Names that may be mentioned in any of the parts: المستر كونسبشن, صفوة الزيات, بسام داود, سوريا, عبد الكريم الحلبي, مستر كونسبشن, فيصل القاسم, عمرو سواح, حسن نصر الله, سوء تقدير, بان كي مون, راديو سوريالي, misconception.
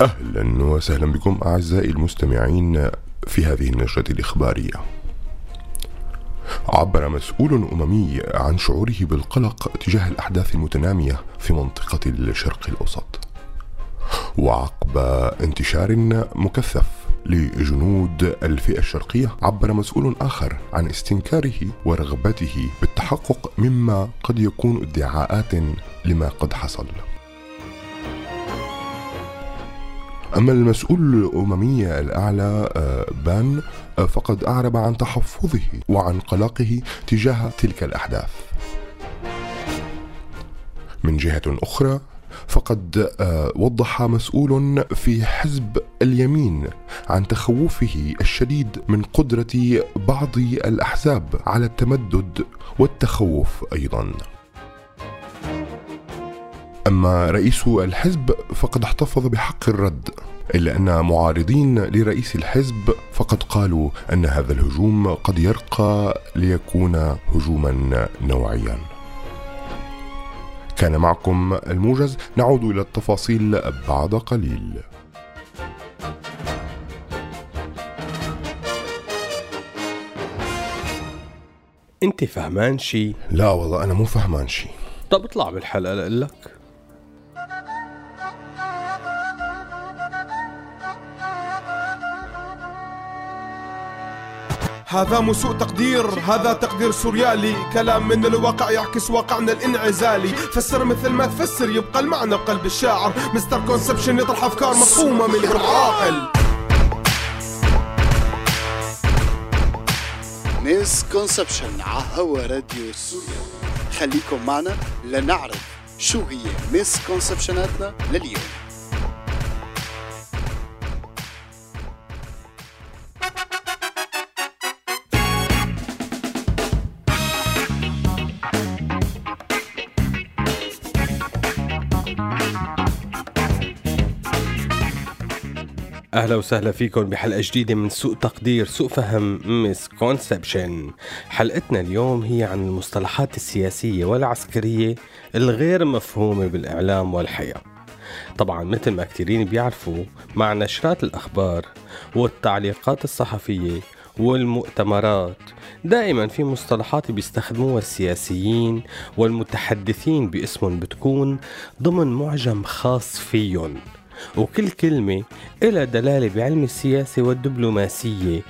أهلا وسهلا بكم أعزائي المستمعين في هذه النشرة الإخبارية. عبر مسؤول أممي عن شعوره بالقلق تجاه الأحداث المتنامية في منطقة الشرق الأوسط وعقب انتشار مكثف لجنود الفئة الشرقية. عبر مسؤول آخر عن استنكاره ورغبته بالتحقق مما قد يكون ادعاءات لما قد حصل. أما المسؤول الأممي الأعلى بان فقد أعرب عن تحفظه وعن قلقه تجاه تلك الأحداث. من جهة أخرى فقد وضح مسؤول في حزب اليمين عن تخوفه الشديد من قدرة بعض الأحزاب على التمدد والتخوف أيضا. أما رئيس الحزب فقد احتفظ بحق الرد، إلا أن معارضين لرئيس الحزب فقد قالوا أن هذا الهجوم قد يرقى ليكون هجوما نوعيا. كان معكم الموجز، نعود إلى التفاصيل بعد قليل. أنت فهمان شي؟ لا والله أنا مو فهمان شي. طب اطلع بالحلقة لأقلك. هذا مو سوء تقدير، هذا تقدير سوريالي، كلام من الواقع يعكس واقعنا الانعزالي. فسر مثل ما تفسر يبقى المعنى بقلب الشاعر، مستر كونسبشن يطرح افكار مفهومة من العاقل. misconception على هوا راديو سوريالي، خليكم معنا لنعرف شو هي misconceptionاتنا لليوم. أهلا وسهلا فيكم بحلقة جديدة من سوء تقدير سوء فهم misconception. حلقتنا اليوم هي عن المصطلحات السياسية والعسكرية الغير مفهومة بالإعلام والحياة. طبعا مثل ما كثيرين بيعرفوا، مع نشرات الأخبار والتعليقات الصحفية والمؤتمرات دائما في مصطلحات بيستخدموها السياسيين والمتحدثين باسمهم بتكون ضمن معجم خاص فيهم، وكل كلمة إلى دلالة بعلم السياسة والدبلوماسية،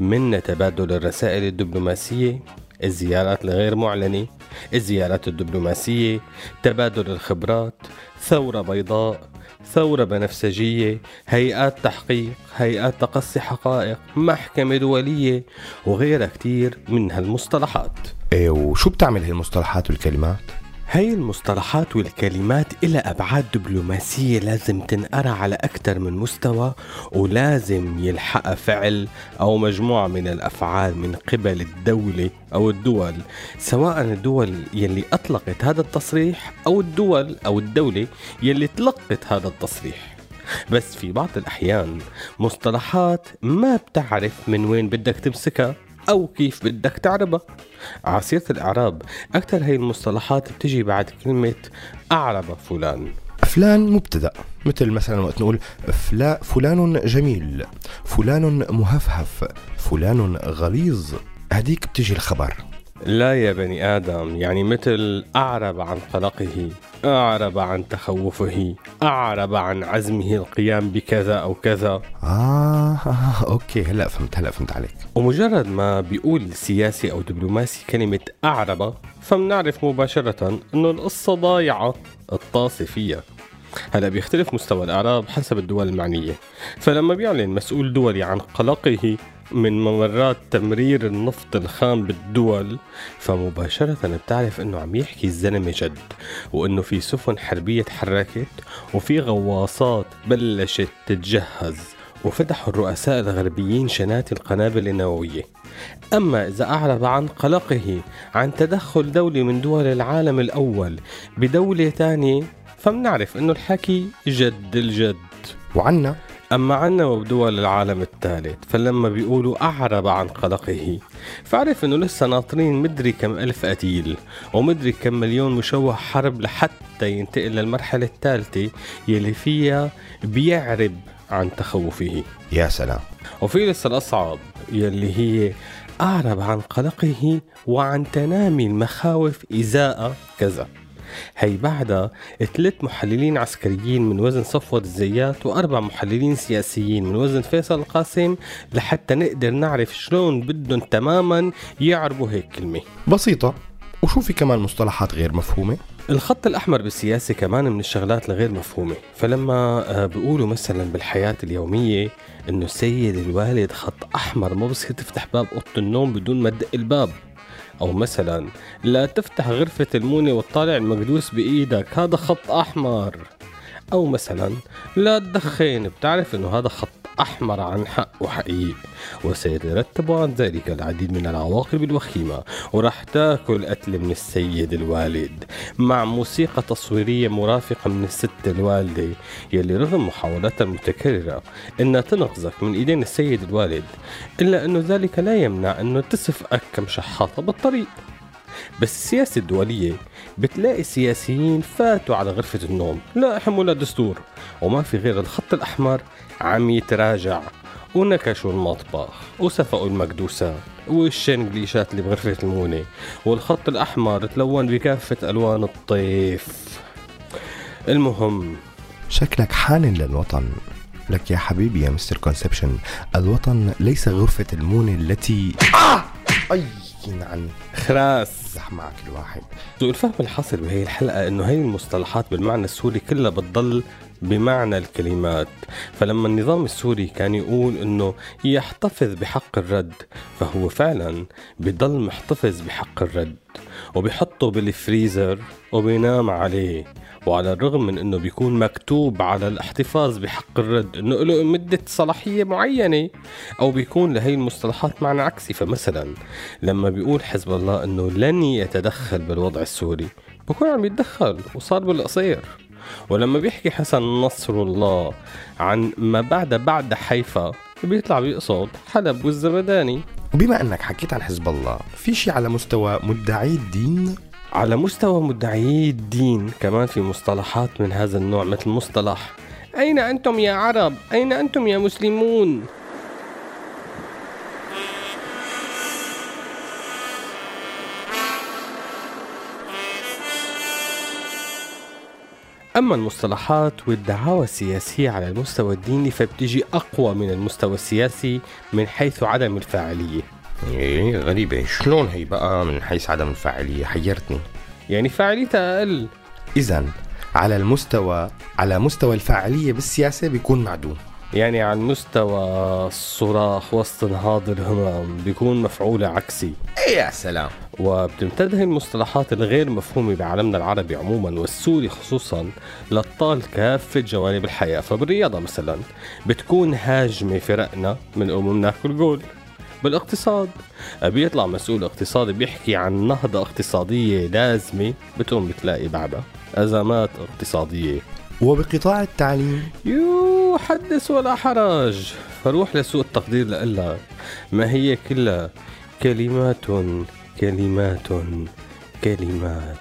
من تبادل الرسائل الدبلوماسية، الزيارات الغير معلنة، الزيارات الدبلوماسية، تبادل الخبرات، ثورة بيضاء، ثورة بنفسجية، هيئات تحقيق، هيئات تقصي حقائق، محكمة دولية وغيرها كتير من هالمصطلحات. ايه وشو بتعمل هالمصطلحات والكلمات؟ هاي المصطلحات والكلمات إلها أبعاد دبلوماسية لازم تنقرأ على أكثر من مستوى، ولازم يلحق فعل أو مجموعة من الأفعال من قبل الدولة أو الدول، سواء الدول يلي أطلقت هذا التصريح أو الدول أو الدولة يلي تلقت هذا التصريح. بس في بعض الأحيان مصطلحات ما بتعرف من وين بدك تمسكها أو كيف بدك تعربها. عصيرة الإعراب أكثر هاي المصطلحات بتجي بعد كلمة أعرب فلان. فلان مبتدأ، مثل مثلا وقت نقول فلان جميل، فلان مهفهف، فلان غليظ، هديك بتجي الخبر. لا يا بني آدم، يعني مثل أعرب عن قلقه، أعرب عن تخوفه، أعرب عن عزمه القيام بكذا أو كذا. أوكي، هلأ فهمت عليك. ومجرد ما بيقول سياسي أو دبلوماسي كلمة أعرب فمنعرف مباشرة أنه القصة ضايعة الطاسة فيها. هلأ بيختلف مستوى الأعراب حسب الدول المعنية، فلما بيعلن مسؤول دولي عن قلقه من ممرات تمرير النفط الخام بالدول فمباشرة بتعرف انه عم يحكي الزلمة جد، وانه في سفن حربية تحركت وفي غواصات بلشت تتجهز، وفتحوا الرؤساء الغربيين شنات القنابل النووية. أما إذا أعرب عن قلقه عن تدخل دولي من دول العالم الأول بدولة تانية فمنعرف انه الحكي جد الجد. وعنا أما عنا وبدول العالم الثالث فلما بيقولوا أعرب عن قلقه فعرف إنه لسه ناطرين مدري كم ألف قتيل ومدري كم مليون مشوه حرب لحتى ينتقل للمرحلة الثالثة يلي فيها بيعرب عن تخوفه. يا سلام. وفي لسه الأصعب يلي هي أعرب عن قلقه وعن تنامي المخاوف إزاء كذا. هي بعدها 3 محللين عسكريين من وزن صفوة الزيات و4 محللين سياسيين من وزن فيصل القاسم لحتى نقدر نعرف شلون بدهم تماما يعربوا هيك كلمة بسيطة. وشو في كمان مصطلحات غير مفهومة؟ الخط الأحمر بالسياسة كمان من الشغلات الغير مفهومة. فلما بيقولوا مثلا بالحياة اليومية إنه السيد الوالد خط أحمر، ما بصير تفتح باب أوضة النوم بدون ما تدق الباب، أو مثلا لا تفتح غرفة المونة وتطالع المقدوس بإيدك، هذا خط أحمر. أو مثلا لا تدخن، بتعرف أنه هذا خط أحمر عن حق وحقيقي وسيترتب عن ذلك العديد من العواقب الوخيمة، وراح تاكل قتل من السيد الوالد مع موسيقى تصويرية مرافقة من الست الوالدة يلي رغم محاولاتها المتكررة أنها تنقذك من إيدين السيد الوالد إلا أنه ذلك لا يمنع أنه تصفقك كمشحاطة بالطريق. بس السياسة الدولية بتلاقي سياسيين فاتوا على غرفة النوم، لا حموا لا دستور، وما في غير الخط الأحمر عم يتراجع، ونكشوا المطبخ وسفقوا المكدوسات والشنجليشات اللي بغرفة المونة، والخط الأحمر تلون بكافة ألوان الطيف. المهم شكلك حان للوطن. لك يا حبيبي يا مستر كونسبشن، الوطن ليس غرفة المونة التي أي عن خراس زحمعك الواحد. الفهم الحاصل بهي الحلقة انه هي المصطلحات بالمعنى السوري كلها بتضل بمعنى الكلمات. فلما النظام السوري كان يقول انه يحتفظ بحق الرد فهو فعلا بضل محتفظ بحق الرد وبيحطه بالفريزر وبينام عليه، وعلى الرغم من انه بيكون مكتوب على الاحتفاظ بحق الرد انه له مدة صلاحية معينة، او بيكون لهي المصطلحات معنى عكسي. فمثلا لما بيقول حزب الله انه لن يتدخل بالوضع السوري بكون عم يتدخل وصار بالقصير. ولما بيحكي حسن نصر الله عن ما بعد حيفا بيطلع بيقصد حلب والزبداني. بما انك حكيت عن حزب الله، في شيء على مستوى مدعي الدين؟ على مستوى مدعي الدين كمان في مصطلحات من هذا النوع، مثل مصطلح أين أنتم يا عرب؟ أين أنتم يا مسلمون؟ أما المصطلحات والدعاوى السياسية على المستوى الديني فبتجي أقوى من المستوى السياسي من حيث عدم الفاعلية. إيه غريبة، شلون هي بقى من حيث عدم الفاعلية؟ حيرتني، يعني فاعليتها أقل. إذن على مستوى الفاعلية بالسياسة بيكون معدوم، يعني على مستوى الصراخ واستنهاض الهمم بيكون مفعولة عكسي. يا سلام. وبتمتد هي المصطلحات الغير مفهومة بعالمنا العربي عموما والسوري خصوصا لطال كافة جوانب الحياة. فبالرياضة مثلا بتكون هاجمة فرقنا من أمم ناكل جول. بالاقتصاد بيطلع مسؤول اقتصادي بيحكي عن نهضة اقتصادية لازمة، بتقوم بتلاقي بعدها أزمات اقتصادية. وبقطاع التعليم يو حدث ولا حرج. فروح لسوء التقدير لقلها ما هي كلها كلمات كلمات كلمات.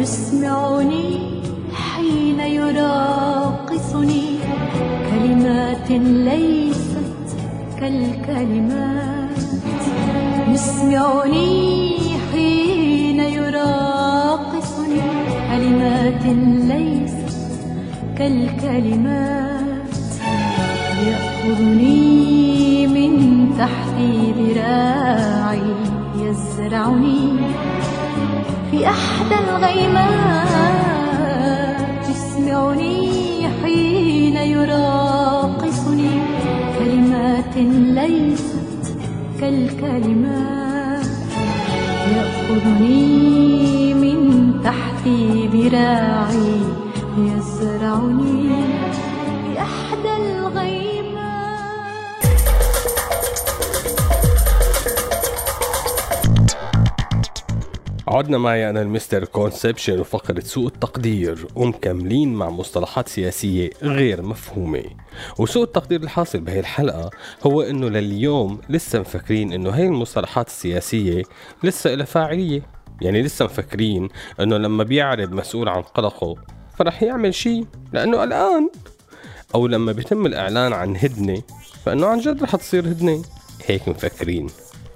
يسمعني حين يراقصني كلمات ليست كالكلمات، يسمعني حين يراقصني كلمات ليست كالكلمات، يأخذني من تحت ذراعي يزرعني في أحدى الغيمات، يسمعني حين يراقصني كلمات ليست كالكلمات، يأخذني من تحت ذراعي يزرعني في أحدى الغيمات. عدنا معي أنا المستر كونسبشن وفقرة سوء التقدير، ومكملين مع مصطلحات سياسية غير مفهومة. وسوء التقدير الحاصل بهي الحلقة هو إنه لليوم لسه مفكرين إنه هاي المصطلحات السياسية لسه إلها فاعلية، يعني لسه مفكرين إنه لما بيعرض مسؤول عن قلقه فرح يعمل شيء لأنه قلقان، أو لما بيتم الإعلان عن هدنة فإنه عن جد رح تصير هدنة، هيك مفكرين.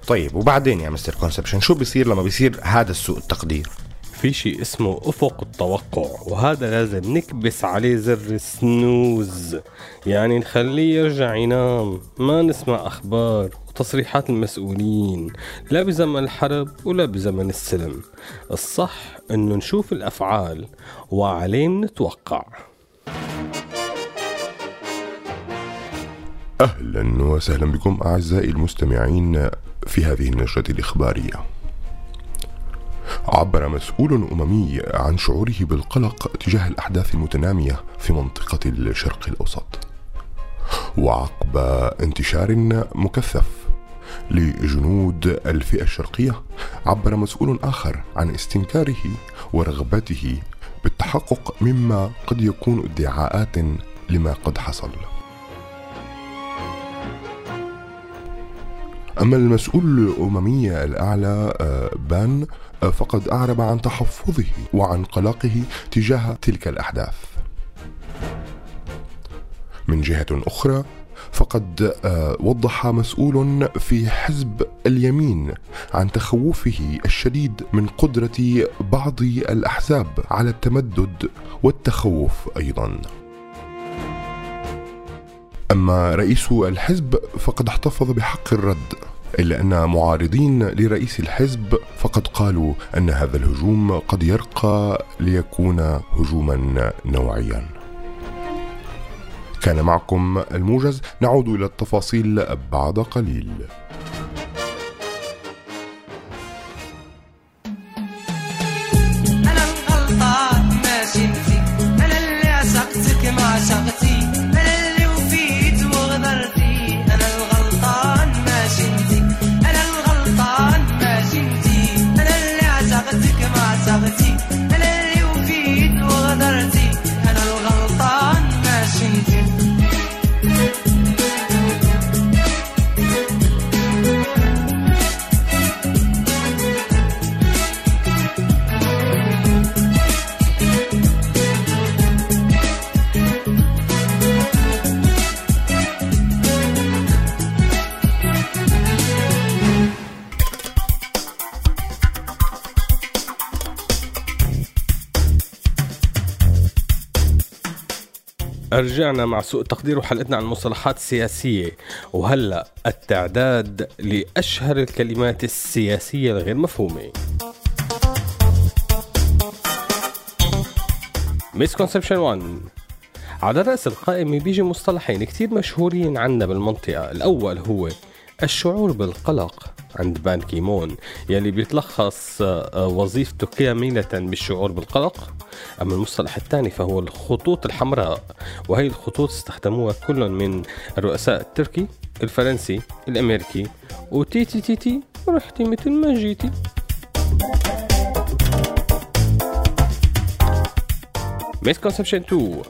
طيب وبعدين يا مستر كونسبشن، شو بيصير لما بيصير هذا السوء التقدير؟ في شيء اسمه أفق التوقع، وهذا لازم نكبس عليه زر سنوز، يعني نخليه يرجع ينام، ما نسمع أخبار وتصريحات المسؤولين لا بزمن الحرب ولا بزمن السلم. الصح أنه نشوف الأفعال وعليه نتوقع. أهلا وسهلا بكم أعزائي المستمعين في هذه النشرة الإخبارية. عبر مسؤول أممي عن شعوره بالقلق تجاه الأحداث المتنامية في منطقة الشرق الأوسط، وعقب انتشار مكثف لجنود الفئة الشرقية عبر مسؤول آخر عن استنكاره ورغبته بالتحقق مما قد يكون ادعاءات لما قد حصل. أما المسؤول الأممي الأعلى بان فقد أعرب عن تحفظه وعن قلقه تجاه تلك الأحداث. من جهة أخرى فقد وضح مسؤول في حزب اليمين عن تخوفه الشديد من قدرة بعض الأحزاب على التمدد والتخوف أيضا. أما رئيس الحزب فقد احتفظ بحق الرد، إلا أن معارضين لرئيس الحزب فقد قالوا أن هذا الهجوم قد يرقى ليكون هجوما نوعيا. كان معكم الموجز، نعود إلى التفاصيل بعد قليل. أنا الغلطان ما شفتي، أنا اللي عشقتك ما عشقتي، رجعنا مع سوء تقدير وحلقتنا عن المصطلحات السياسية. وهلأ التعداد لأشهر الكلمات السياسية الغير مفهومة. misconception 1. على رأس القائمة بيجي مصطلحين كتير مشهورين عندنا بالمنطقة. الأول هو الشعور بالقلق عند بان كي مون، يلي بيتلخص وظيفته كاملة بالشعور بالقلق. أما المصطلح الثاني فهو الخطوط الحمراء، وهي الخطوط استخدموها كل من الرؤساء التركي، الفرنسي، الأمريكي، وتي تي تي تي رحتي مثل ما جيتي. misconception 2.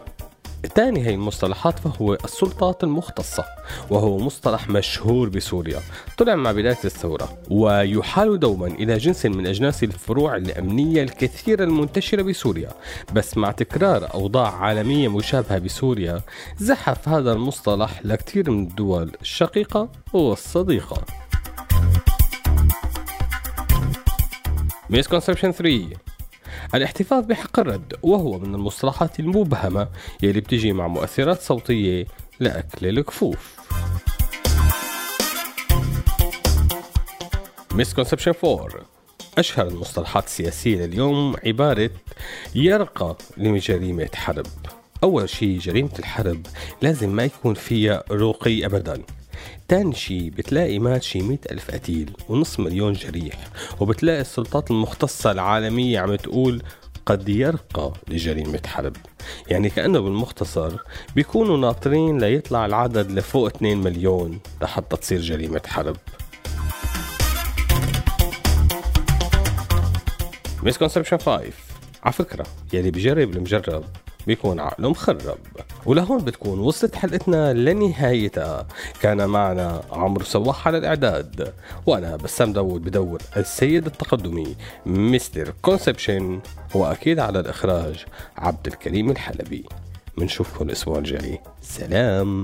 الثاني هي المصطلحات فهو السلطات المختصة، وهو مصطلح مشهور بسوريا طلع مع بداية الثورة، ويحال دوما إلى جنس من أجناس الفروع الأمنية الكثيرة المنتشرة بسوريا. بس مع تكرار أوضاع عالمية مشابهة بسوريا زحف هذا المصطلح لكثير من الدول الشقيقة والصديقة. misconception 3. الاحتفاظ بحق الرد، وهو من المصطلحات المبهمة يلي بتجي مع مؤثرات صوتية لأكل الكفوف. misconception 4. أشهر المصطلحات السياسية اليوم عبارة يرقى لجريمة حرب. أول شيء جريمة الحرب لازم ما يكون فيها رقي أبداً. تاني شي بتلاقي مات شي 100,000 قتيل ونص مليون جريح، وبتلاقي السلطات المختصة العالمية عم تقول قد يرقى لجريمة حرب، يعني كأنه بالمختصر بيكونوا ناطرين ليطلع العدد لفوق 2 مليون لحتى تصير جريمة حرب. مسكونسبشن 5، على فكرة يلي بجرب المجرب بيكون عقله مخرب. ولهون بتكون وصلت حلقتنا لنهايتها. كان معنا عمرو سواح على الإعداد، وأنا بسام داود بدور السيد التقدمي مستر كونسبشن، وأكيد على الإخراج عبد الكريم الحلبي. منشوفكم الأسبوع الجاي، سلام.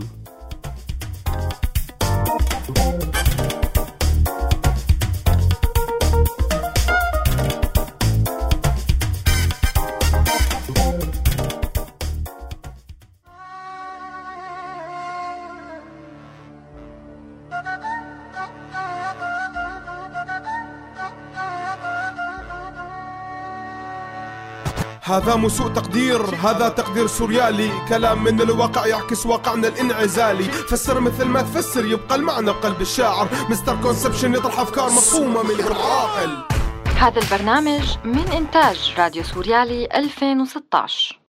هذا مو سوء تقدير، هذا تقدير سوريالي، كلام من الواقع يعكس واقعنا الانعزالي. فسر مثل ما تفسر يبقى المعنى بقلب الشاعر، مستر كونسبشن يطرح افكار مفهومه من العاقل. هذا البرنامج من انتاج راديو سوريالي 2016.